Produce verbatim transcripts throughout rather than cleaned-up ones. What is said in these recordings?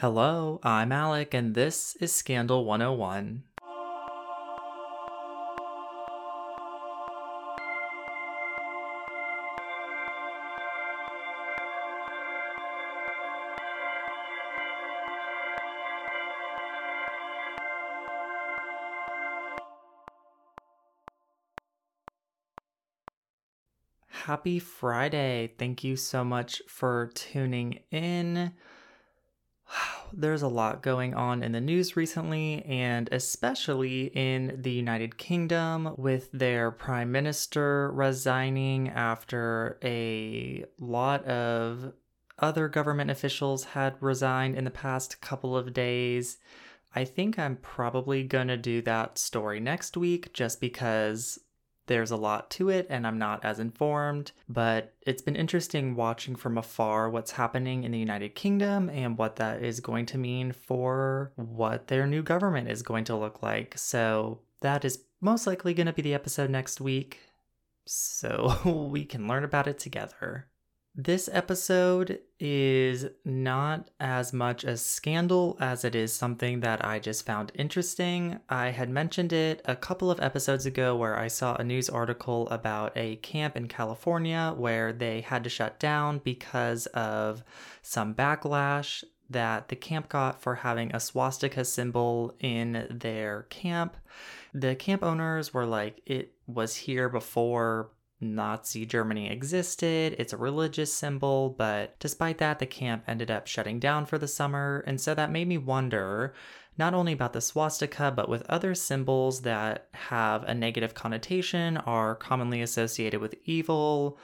Hello, I'm Alec, and this is Scandal one oh one. Happy Friday. Thank you so much for tuning in. There's a lot going on in the news recently, and especially in the United Kingdom with their Prime Minister resigning after a lot of other government officials had resigned in the past couple of days. I think I'm probably going to do that story next week just because there's a lot to it and I'm not as informed, but it's been interesting watching from afar what's happening in the United Kingdom and what that is going to mean for what their new government is going to look like. So that is most likely going to be the episode next week, so we can learn about it together. This episode is not as much a scandal as it is something that I just found interesting. I had mentioned it a couple of episodes ago where I saw a news article about a camp in California where they had to shut down because of some backlash that the camp got for having a swastika symbol in their camp. The camp owners were like, it was here before Nazi Germany existed. It's a religious symbol, but despite that, the camp ended up shutting down for the summer. And so that made me wonder not only about the swastika, but with other symbols that have a negative connotation, are commonly associated with evil.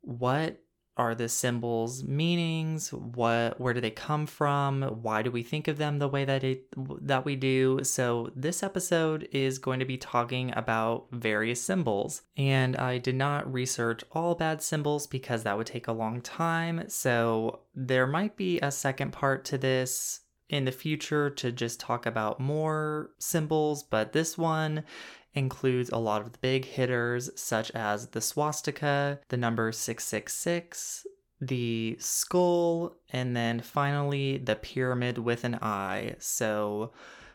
What are the symbols' meanings? What, where do they come from? Why do we think of them the way that it, that we do? So this episode is going to be talking about various symbols, and I did not research all bad symbols because that would take a long time. So there might be a second part to this in the future to just talk about more symbols, but this one includes a lot of the big hitters, such as the swastika, the number six six six, the skull, and then finally the pyramid with an eye. So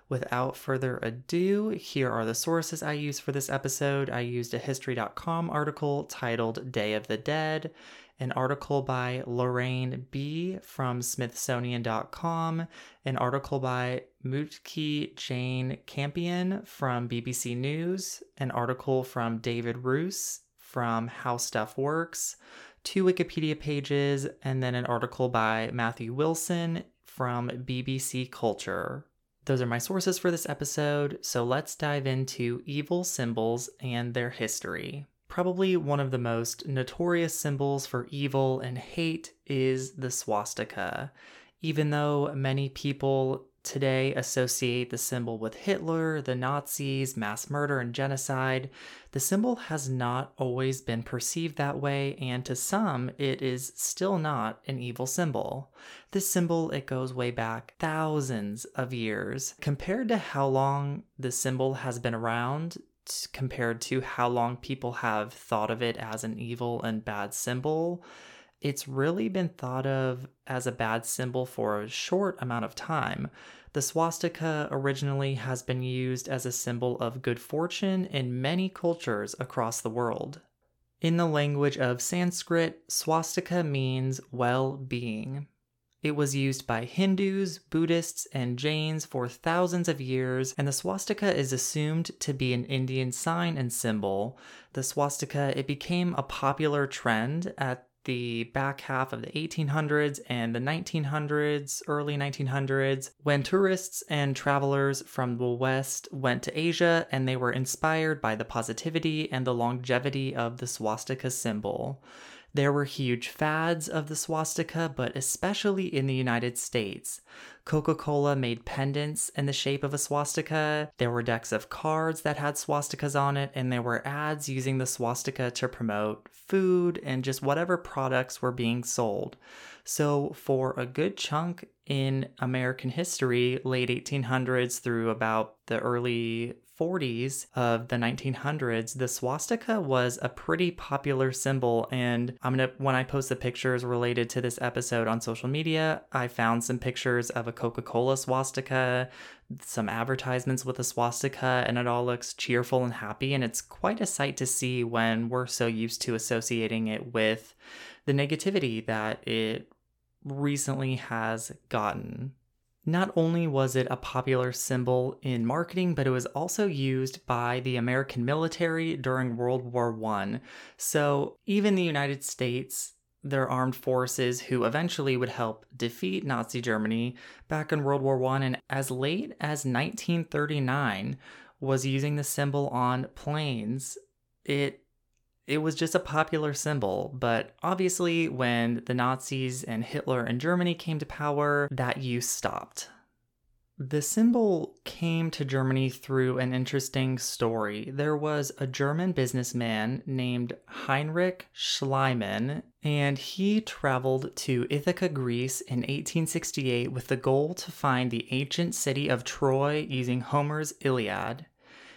without further ado, here are the sources I used for this episode. I used a history dot com article titled Day of the Dead, an article by Lorraine B. from Smithsonian dot com, an article by Mutki Jane Campion from B B C News, an article from David Roos from How Stuff Works, two Wikipedia pages, and then an article by Matthew Wilson from B B C Culture. Those are my sources for this episode, so let's dive into evil symbols and their history. Probably one of the most notorious symbols for evil and hate is the swastika. Even though many people today associate the symbol with Hitler, the Nazis, mass murder, and genocide, the symbol has not always been perceived that way, and to some, it is still not an evil symbol. This symbol, it goes way back thousands of years. Compared to how long the symbol has been around, compared to how long people have thought of it as an evil and bad symbol, it's really been thought of as a bad symbol for a short amount of time. The swastika originally has been used as a symbol of good fortune in many cultures across the world. In the language of Sanskrit, swastika means well-being. It was used by Hindus, Buddhists, and Jains for thousands of years, and the swastika is assumed to be an Indian sign and symbol. The swastika, it became a popular trend at the back half of the eighteen hundreds and the nineteen hundreds, early nineteen hundreds, when tourists and travelers from the West went to Asia and they were inspired by the positivity and the longevity of the swastika symbol. There were huge fads of the swastika, but especially in the United States. Coca-Cola made pendants in the shape of a swastika, there were decks of cards that had swastikas on it, and there were ads using the swastika to promote food and just whatever products were being sold. So for a good chunk in American history, late eighteen hundreds through about the early forties of the nineteen hundreds, the swastika was a pretty popular symbol, and I'm gonna when I post the pictures related to this episode on social media, I found some pictures of a Coca-Cola swastika, some advertisements with a swastika, and it all looks cheerful and happy, and it's quite a sight to see when we're so used to associating it with the negativity that it recently has gotten. Not only was it a popular symbol in marketing, but it was also used by the American military during World War One. So even the United States, their armed forces, who eventually would help defeat Nazi Germany back in World War One, and as late as nineteen thirty-nine, was using the symbol on planes. It It was just a popular symbol, but obviously when the Nazis and Hitler and Germany came to power, that use stopped. The symbol came to Germany through an interesting story. There was a German businessman named Heinrich Schliemann, and he traveled to Ithaca, Greece in eighteen sixty-eight with the goal to find the ancient city of Troy using Homer's Iliad.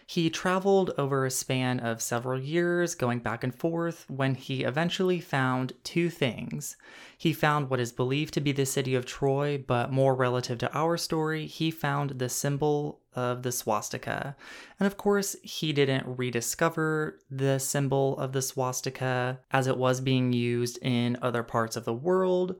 He traveled over a span of several years, going back and forth, when he eventually found two things. He found what is believed to be the city of Troy, but more relative to our story, he found the symbol of the swastika. And of course, he didn't rediscover the symbol of the swastika as it was being used in other parts of the world,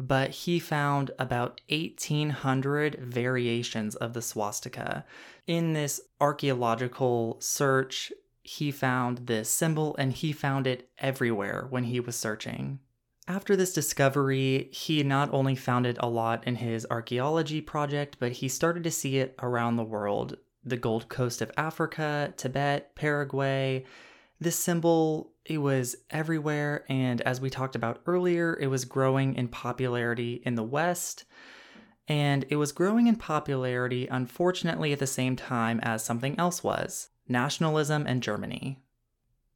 but he found about eighteen hundred variations of the swastika. In this archaeological search, he found this symbol, and he found it everywhere when he was searching. After this discovery, he not only found it a lot in his archaeology project, but he started to see it around the world. The Gold Coast of Africa, Tibet, Paraguay. This symbol, it was everywhere, and as we talked about earlier, it was growing in popularity in the West, and it was growing in popularity, unfortunately, at the same time as something else was, nationalism and Germany.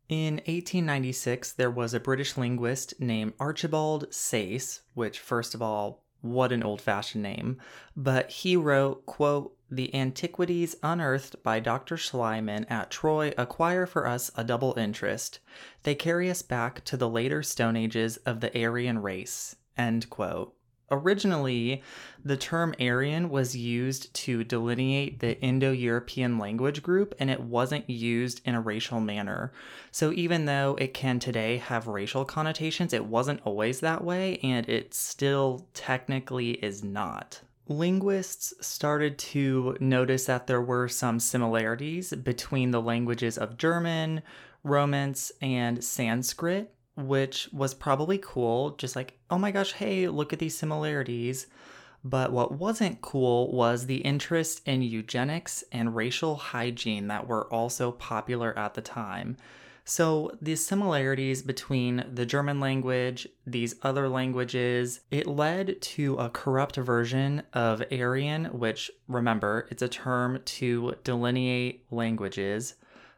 In eighteen ninety-six, there was a British linguist named Archibald Sace, which, first of all, what an old-fashioned name, but he wrote, quote, "The antiquities unearthed by Doctor Schliemann at Troy acquire for us a double interest. They carry us back to the later Stone Ages of the Aryan race." End quote. Originally, the term Aryan was used to delineate the Indo-European language group, and it wasn't used in a racial manner. So even though it can today have racial connotations, it wasn't always that way, and it still technically is not. Linguists started to notice that there were some similarities between the languages of German, Romance, and Sanskrit, which was probably cool, just like, oh my gosh, hey, look at these similarities. But what wasn't cool was the interest in eugenics and racial hygiene that were also popular at the time. So the similarities between the German language, these other languages, it led to a corrupt version of Aryan, which, remember, it's a term to delineate languages,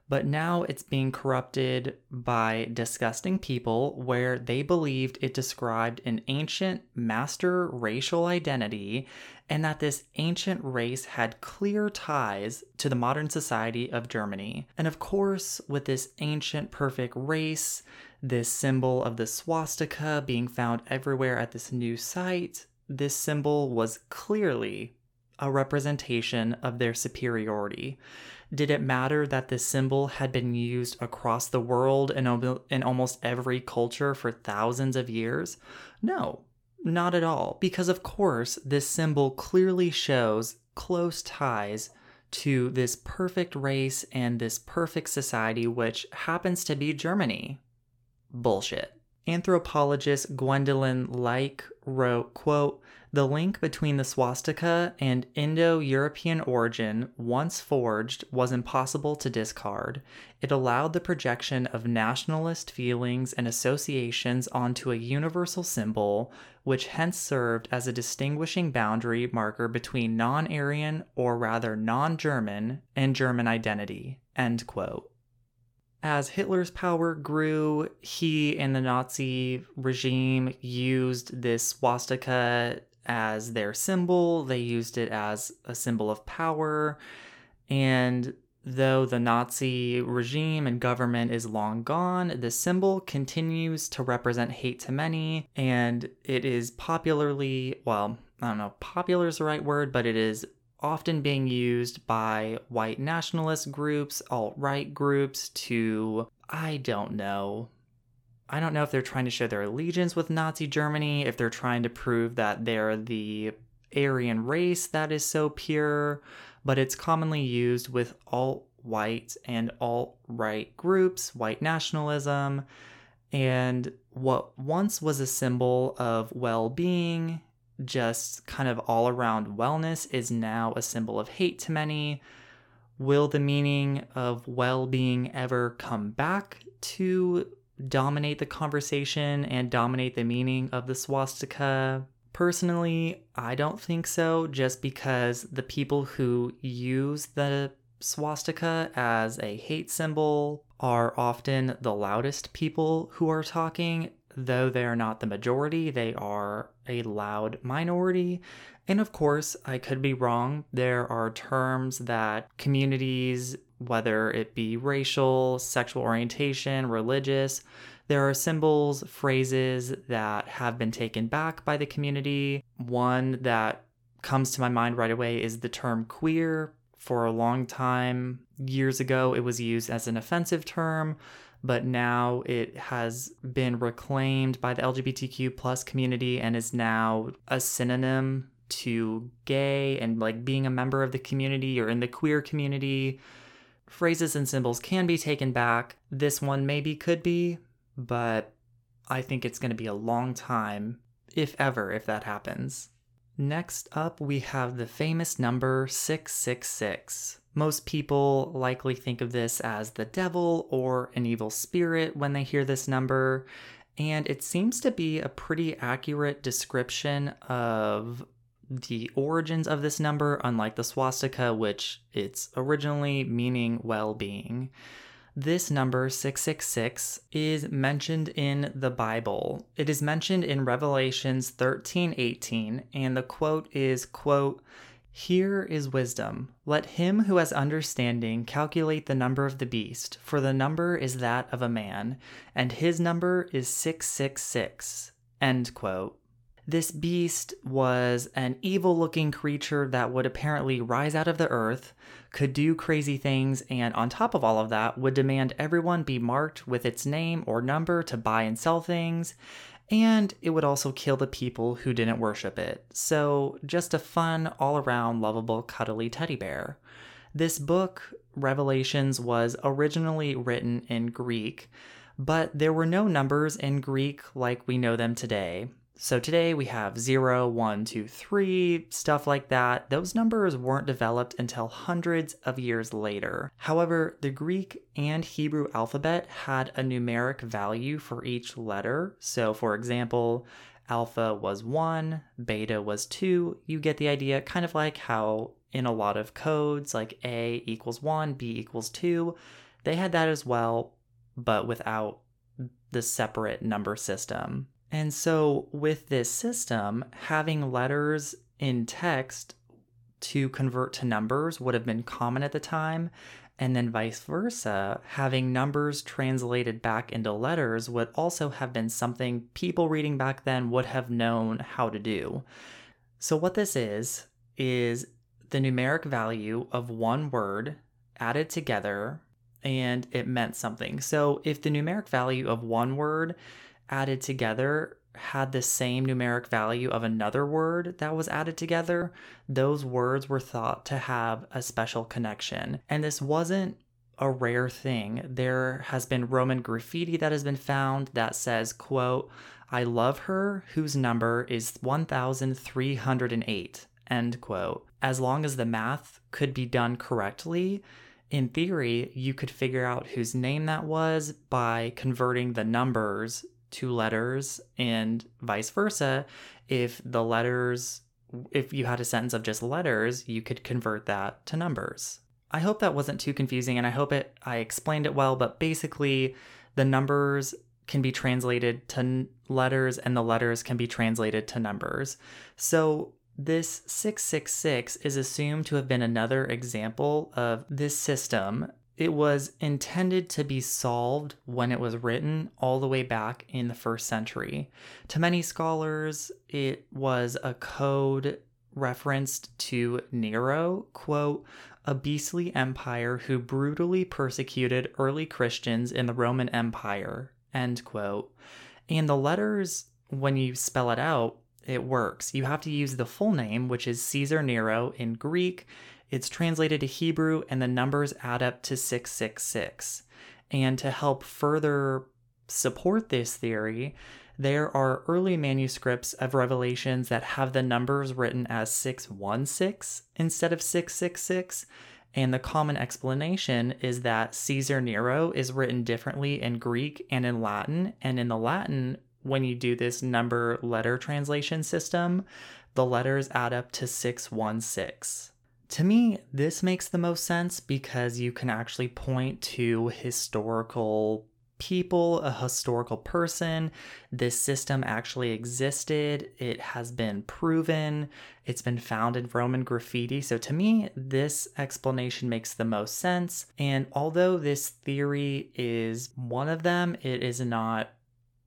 but now it's being corrupted by disgusting people where they believed it described an ancient master racial identity and that this ancient race had clear ties to the modern society of Germany. And of course, with this ancient perfect race, this symbol of the swastika being found everywhere at this new site, this symbol was clearly a representation of their superiority. Did it matter that this symbol had been used across the world in, ob- in almost every culture for thousands of years? No, not at all, because of course this symbol clearly shows close ties to this perfect race and this perfect society, which happens to be Germany. Bullshit. Anthropologist Gwendolyn Leick wrote, quote, "The link between the swastika and Indo-European origin, once forged, was impossible to discard. It allowed the projection of nationalist feelings and associations onto a universal symbol, which hence served as a distinguishing boundary marker between non-Aryan, or rather non-German, and German identity." End quote. As Hitler's power grew, he and the Nazi regime used this swastika as their symbol. They used it as a symbol of power, and Though the Nazi regime and government is long gone, the symbol continues to represent hate to many, and it is popularly, well, I don't know, popular is the right word, but it is often being used by white nationalist groups, alt-right groups to, I don't know, I don't know if they're trying to show their allegiance with Nazi Germany, if they're trying to prove that they're the Aryan race that is so pure, but it's commonly used with alt-white and alt-right groups, white nationalism, and what once was a symbol of well-being, just kind of all-around wellness, is now a symbol of hate to many. Will the meaning of well-being ever come back to dominate the conversation and dominate the meaning of the swastika? Personally, I don't think so, just because the people who use the swastika as a hate symbol are often the loudest people who are talking. Though they are not the majority, they are a loud minority. And of course, I could be wrong. There are terms that communities, whether it be racial, sexual orientation, religious, there are symbols, phrases that have been taken back by the community. One that comes to my mind right away is the term queer. For a long time, years ago, it was used as an offensive term, but now it has been reclaimed by the L G B T Q plus community and is now a synonym to gay and like being a member of the community or in the queer community. Phrases and symbols can be taken back. This one maybe could be, but I think it's going to be a long time, if ever, if that happens. Next up, we have the famous number six six six. Most people likely think of this as the devil or an evil spirit when they hear this number, and it seems to be a pretty accurate description of the origins of this number, unlike the swastika, which it's originally meaning well-being. This number, six six six, is mentioned in the Bible. It is mentioned in Revelations thirteen eighteen, and the quote is, quote, "Here is wisdom. Let him who has understanding calculate the number of the beast, for the number is that of a man, and his number is six six six, end quote. This beast was an evil-looking creature that would apparently rise out of the earth, could do crazy things, and on top of all of that, would demand everyone be marked with its name or number to buy and sell things, and it would also kill the people who didn't worship it. So, just a fun, all-around, lovable, cuddly teddy bear. This book, Revelations, was originally written in Greek, but there were no numbers in Greek like we know them today. So today we have zero, one, two, three, stuff like that. Those numbers weren't developed until hundreds of years later. However, the Greek and Hebrew alphabet had a numeric value for each letter. So for example, alpha was one, beta was two. You get the idea, kind of like how in a lot of codes, like A equals one, B equals two, they had that as well, but without the separate number system. And so with this system, having letters in text to convert to numbers would have been common at the time, and then vice versa, having numbers translated back into letters would also have been something people reading back then would have known how to do. So what this is, is the numeric value of one word added together, and it meant something. So if the numeric value of one word added together had the same numeric value of another word that was added together, those words were thought to have a special connection. And this wasn't a rare thing. There has been Roman graffiti that has been found that says, quote, "I love her whose number is one thousand three hundred eight, end quote. As long as the math could be done correctly, in theory, you could figure out whose name that was by converting the numbers two letters and vice versa. If the letters, if you had a sentence of just letters, you could convert that to numbers. I hope that wasn't too confusing, and I hope it I explained it well, but basically the numbers can be translated to letters and the letters can be translated to numbers. So This six six six is assumed to have been another example of this system. It was intended to be solved when it was written all the way back in the first century. To many scholars, it was a code referenced to Nero, quote, a beastly empire who brutally persecuted early Christians in the Roman Empire, end quote. And the letters, when you spell it out, it works. You have to use the full name, which is Caesar Nero in Greek. It's translated to Hebrew, and the numbers add up to six six six. And to help further support this theory, there are early manuscripts of Revelations that have the numbers written as six one six instead of six six six. And the common explanation is that Caesar Nero is written differently in Greek and in Latin. And in the Latin, when you do this number letter translation system, the letters add up to six one six. To me, this makes the most sense because you can actually point to historical people, a historical person. This system actually existed. It has been proven. It's been found in Roman graffiti. So to me, this explanation makes the most sense. And although this theory is one of them, it is not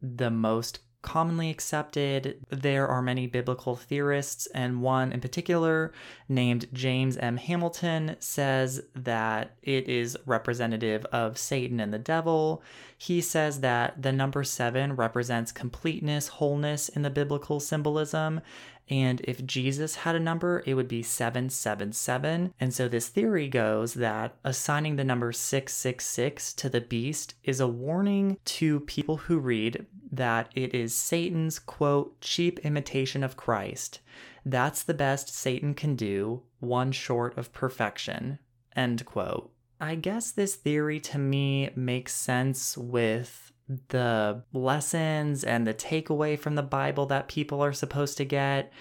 the most commonly accepted. There are many biblical theorists, and one in particular, named James M. Hamilton, says that it is representative of Satan and the devil. He says that the number seven represents completeness, wholeness in the biblical symbolism, and if Jesus had a number, it would be seven seven seven. And so this theory goes that assigning the number six six six to the beast is a warning to people who read that it is Satan's, quote, cheap imitation of Christ. That's the best Satan can do, one short of perfection, end quote. I guess this theory to me makes sense with the lessons and the takeaway from the Bible that people are supposed to get,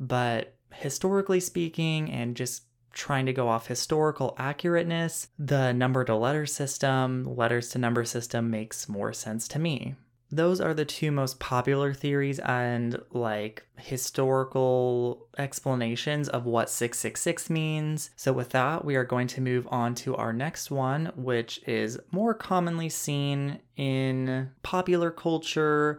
but historically speaking and just trying to go off historical accurateness, the number to letter system, letters to number system makes more sense to me. Those are the two most popular theories and like historical explanations of what six six six means. So with that, we are going to move on to our next one, which is more commonly seen in popular culture,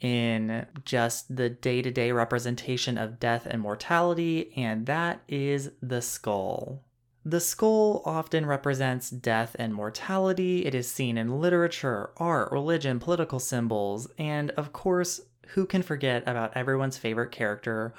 in just the day-to-day representation of death and mortality, and that is the skull. The skull often represents death and mortality. It is seen in literature, art, religion, political symbols, and of course, who can forget about everyone's favorite character,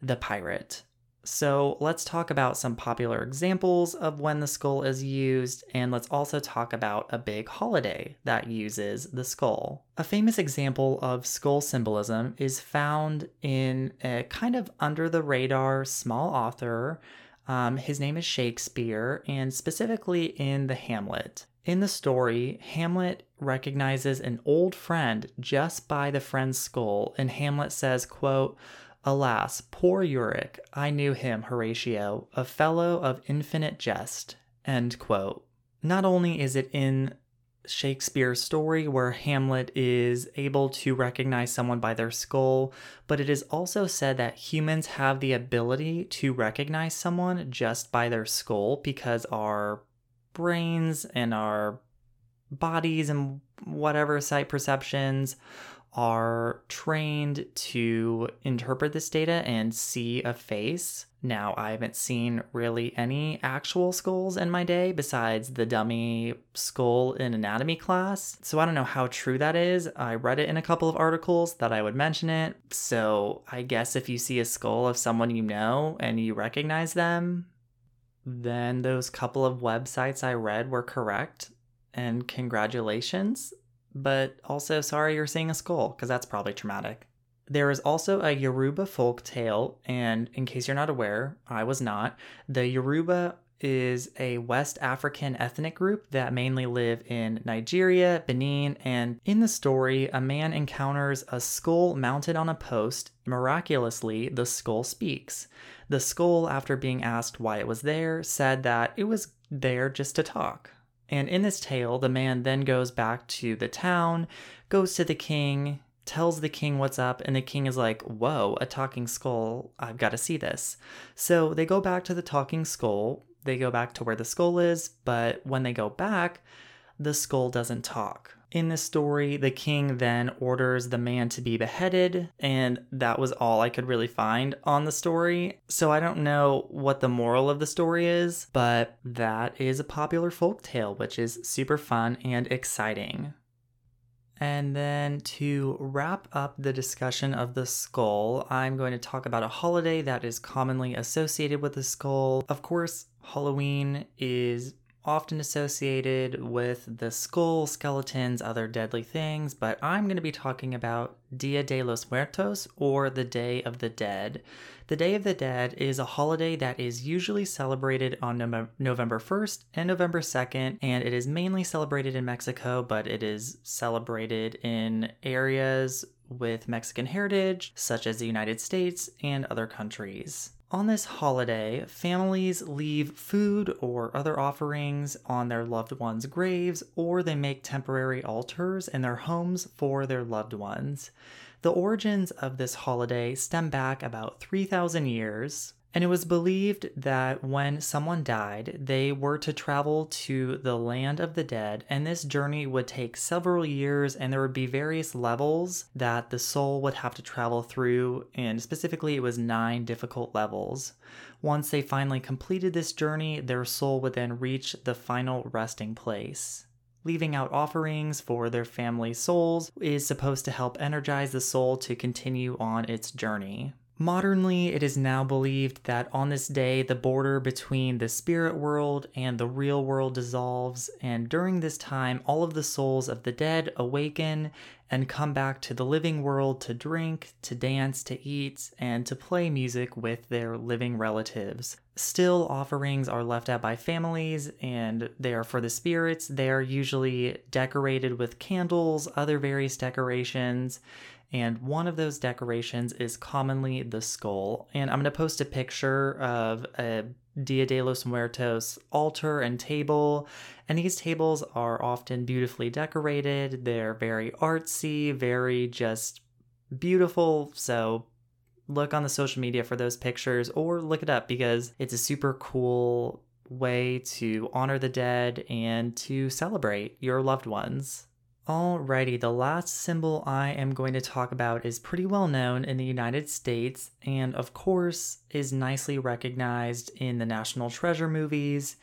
the pirate? So let's talk about some popular examples of when the skull is used, and let's also talk about a big holiday that uses the skull. A famous example of skull symbolism is found in a kind of under-the-radar small author. Um, his name is Shakespeare, and specifically in the Hamlet. In the story, Hamlet recognizes an old friend just by the friend's skull, and Hamlet says, quote, alas, poor Yorick, I knew him, Horatio, a fellow of infinite jest, end quote. Not only is it in Shakespeare's story where Hamlet is able to recognize someone by their skull, but it is also said that humans have the ability to recognize someone just by their skull because our brains and our bodies and whatever sight perceptions are trained to interpret this data and see a face. Now, I haven't seen really any actual skulls in my day besides the dummy skull in anatomy class, so I don't know how true that is. I read it in a couple of articles that I would mention it, so I guess if you see a skull of someone you know and you recognize them, then those couple of websites I read were correct, and congratulations. But also, sorry you're seeing a skull, because that's probably traumatic. There is also a Yoruba folk tale, and in case you're not aware, I was not. The Yoruba is a West African ethnic group that mainly live in Nigeria, Benin, and in the story, a man encounters a skull mounted on a post. Miraculously, the skull speaks. The skull, after being asked why it was there, said that it was there just to talk. And in this tale, the man then goes back to the town, goes to the king, tells the king what's up, and the king is like, whoa, a talking skull, I've got to see this. So they go back to the talking skull, they go back to where the skull is, but when they go back, the skull doesn't talk. In this story, the king then orders the man to be beheaded, and that was all I could really find on the story. So I don't know what the moral of the story is, but that is a popular folktale, which is super fun and exciting. And then to wrap up the discussion of the skull, I'm going to talk about a holiday that is commonly associated with the skull. Of course, Halloween is often associated with the skull, skeletons, other deadly things, but I'm going to be talking about Dia de los Muertos, or the Day of the Dead. The Day of the Dead is a holiday that is usually celebrated on November first and November second, and it is mainly celebrated in Mexico, but it is celebrated in areas with Mexican heritage, such as the United States and other countries. On this holiday, families leave food or other offerings on their loved ones' graves, or they make temporary altars in their homes for their loved ones. The origins of this holiday stem back about three thousand years, and it was believed that when someone died, they were to travel to the land of the dead, and this journey would take several years, and there would be various levels that the soul would have to travel through, and specifically it was nine difficult levels. Once they finally completed this journey, their soul would then reach the final resting place. Leaving out offerings for their family souls is supposed to help energize the soul to continue on its journey. Modernly, it is now believed that on this day, the border between the spirit world and the real world dissolves, and during this time, all of the souls of the dead awaken and come back to the living world to drink, to dance, to eat, and to play music with their living relatives. Still, offerings are left out by families, and they are for the spirits. They are usually decorated with candles, other various decorations, and one of those decorations is commonly the skull. And I'm going to post a picture of a Dia de los Muertos altar and table, and these tables are often beautifully decorated. They're very artsy, very just beautiful, so look on the social media for those pictures, or look it up, because it's a super cool way to honor the dead and to celebrate your loved ones. Alrighty, the last symbol I am going to talk about is pretty well known in the United States, and of course is nicely recognized in the National Treasure movies.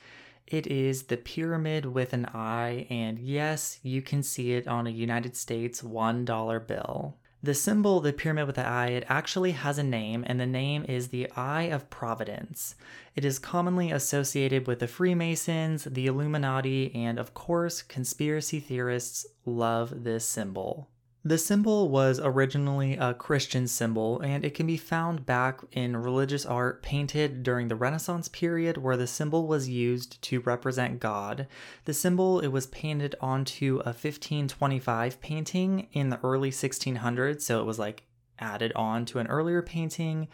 It is the pyramid with an eye, and yes, you can see it on a United States one dollar bill. The symbol, the pyramid with the eye, it actually has a name, and the name is the Eye of Providence. It is commonly associated with the Freemasons, the Illuminati, and of course, conspiracy theorists love this symbol. The symbol was originally a Christian symbol, and it can be found back in religious art painted during the Renaissance period, where the symbol was used to represent God. The symbol, it was painted onto a fifteen twenty-five painting in the early sixteen hundreds, so it was like added on to an earlier painting,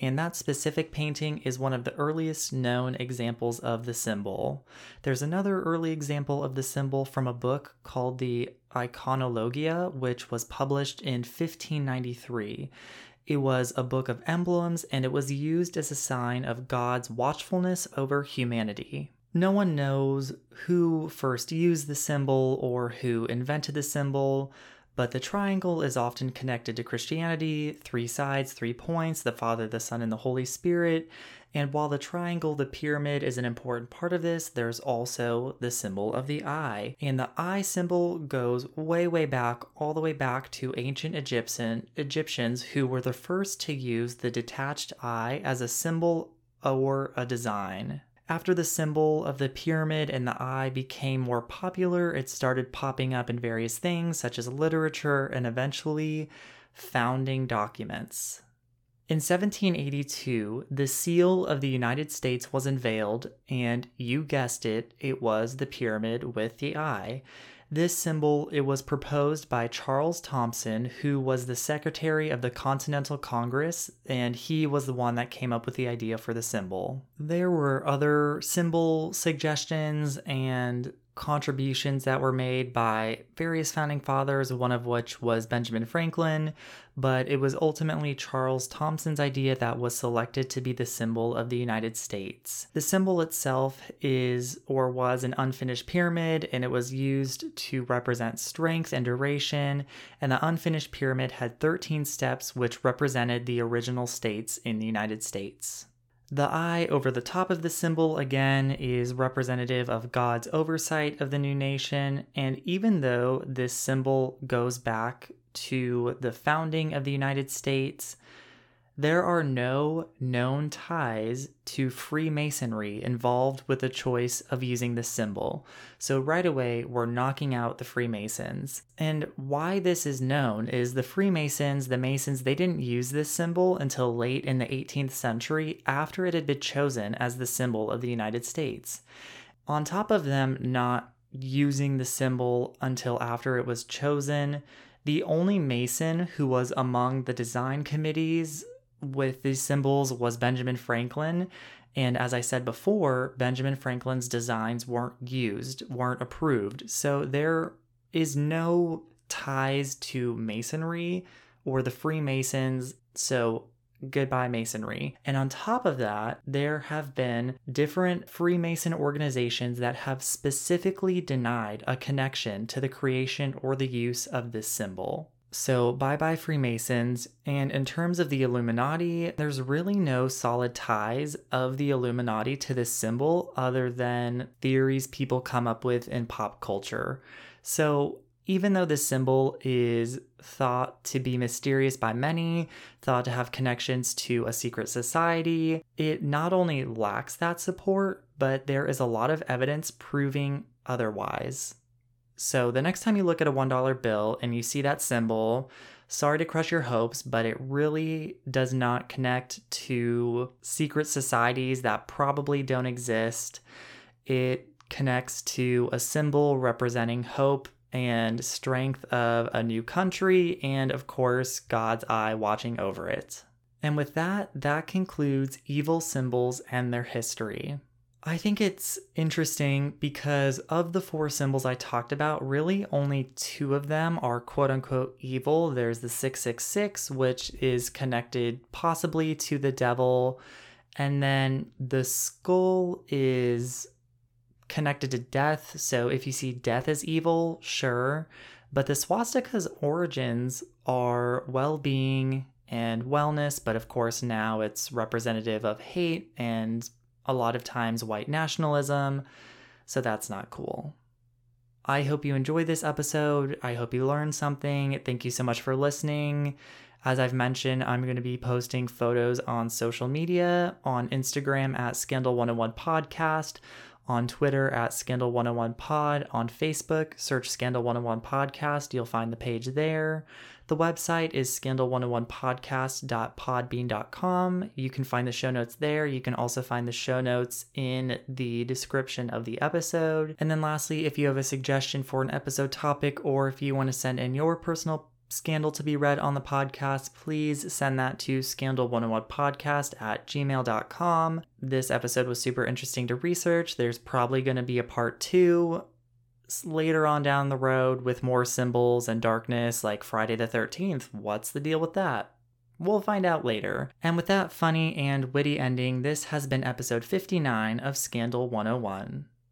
and that specific painting is one of the earliest known examples of the symbol. There's another early example of the symbol from a book called the Iconologia, which was published in fifteen ninety-three. It was a book of emblems, and it was used as a sign of God's watchfulness over humanity. No one knows who first used the symbol or who invented the symbol, but the triangle is often connected to Christianity, three sides, three points, the Father, the Son, and the Holy Spirit. And while the triangle, the pyramid, is an important part of this, there's also the symbol of the eye. And the eye symbol goes way, way back, all the way back to ancient Egyptian, Egyptians, who were the first to use the detached eye as a symbol or a design. After the symbol of the pyramid and the eye became more popular, it started popping up in various things such as literature and eventually founding documents. In seventeen eighty-two, the seal of the United States was unveiled, and you guessed it, it was the pyramid with the eye. This symbol, it was proposed by Charles Thomson, who was the Secretary of the Continental Congress, and he was the one that came up with the idea for the symbol. There were other symbol suggestions and contributions that were made by various founding fathers, one of which was Benjamin Franklin, but it was ultimately Charles Thomson's idea that was selected to be the symbol of the United States. The symbol itself is or was an unfinished pyramid, and it was used to represent strength and duration, and the unfinished pyramid had thirteen steps which represented the original states in the United States. The eye over the top of the symbol, again, is representative of God's oversight of the new nation, and even though this symbol goes back to the founding of the United States, there are no known ties to Freemasonry involved with the choice of using this symbol. So right away, we're knocking out the Freemasons. And why this is known is the Freemasons, the Masons, they didn't use this symbol until late in the eighteenth century after it had been chosen as the symbol of the United States. On top of them not using the symbol until after it was chosen, the only Mason who was among the design committees with these symbols was Benjamin Franklin, and as I said before, Benjamin Franklin's designs weren't used, weren't approved, so there is no ties to Masonry or the Freemasons, so goodbye Masonry. And on top of that, there have been different Freemason organizations that have specifically denied a connection to the creation or the use of this symbol. So bye-bye Freemasons, and in terms of the Illuminati, there's really no solid ties of the Illuminati to this symbol other than theories people come up with in pop culture. So even though this symbol is thought to be mysterious by many, thought to have connections to a secret society, it not only lacks that support, but there is a lot of evidence proving otherwise. So the next time you look at a one dollar bill and you see that symbol, sorry to crush your hopes, but it really does not connect to secret societies that probably don't exist. It connects to a symbol representing hope and strength of a new country, and of course, God's eye watching over it. And with that, that concludes evil symbols and their history. I think it's interesting because of the four symbols I talked about, really only two of them are quote-unquote evil. There's the six six six, which is connected possibly to the devil, and then the skull is connected to death, so if you see death as evil, sure, but the swastika's origins are well-being and wellness, but of course now it's representative of hate and a lot of times white nationalism, so that's not cool. I hope you enjoyed this episode. I hope you learned something. Thank you so much for listening. As I've mentioned, I'm going to be posting photos on social media, on Instagram at Scandal one oh one Podcast, on Twitter at Scandal one oh one Pod, on Facebook, search Scandal one oh one Podcast, you'll find the page there. The website is scandal one oh one podcast dot podbean dot com. You can find the show notes there. You can also find the show notes in the description of the episode. And then lastly, if you have a suggestion for an episode topic, or if you want to send in your personal scandal to be read on the podcast, please send that to scandal one oh one podcast at gmail dot com. This episode was super interesting to research. There's probably going to be a part two later on down the road with more symbols and darkness, like Friday the thirteenth. What's the deal with that? We'll find out later. And with that funny and witty ending, this has been episode fifty-nine of Scandal one oh one.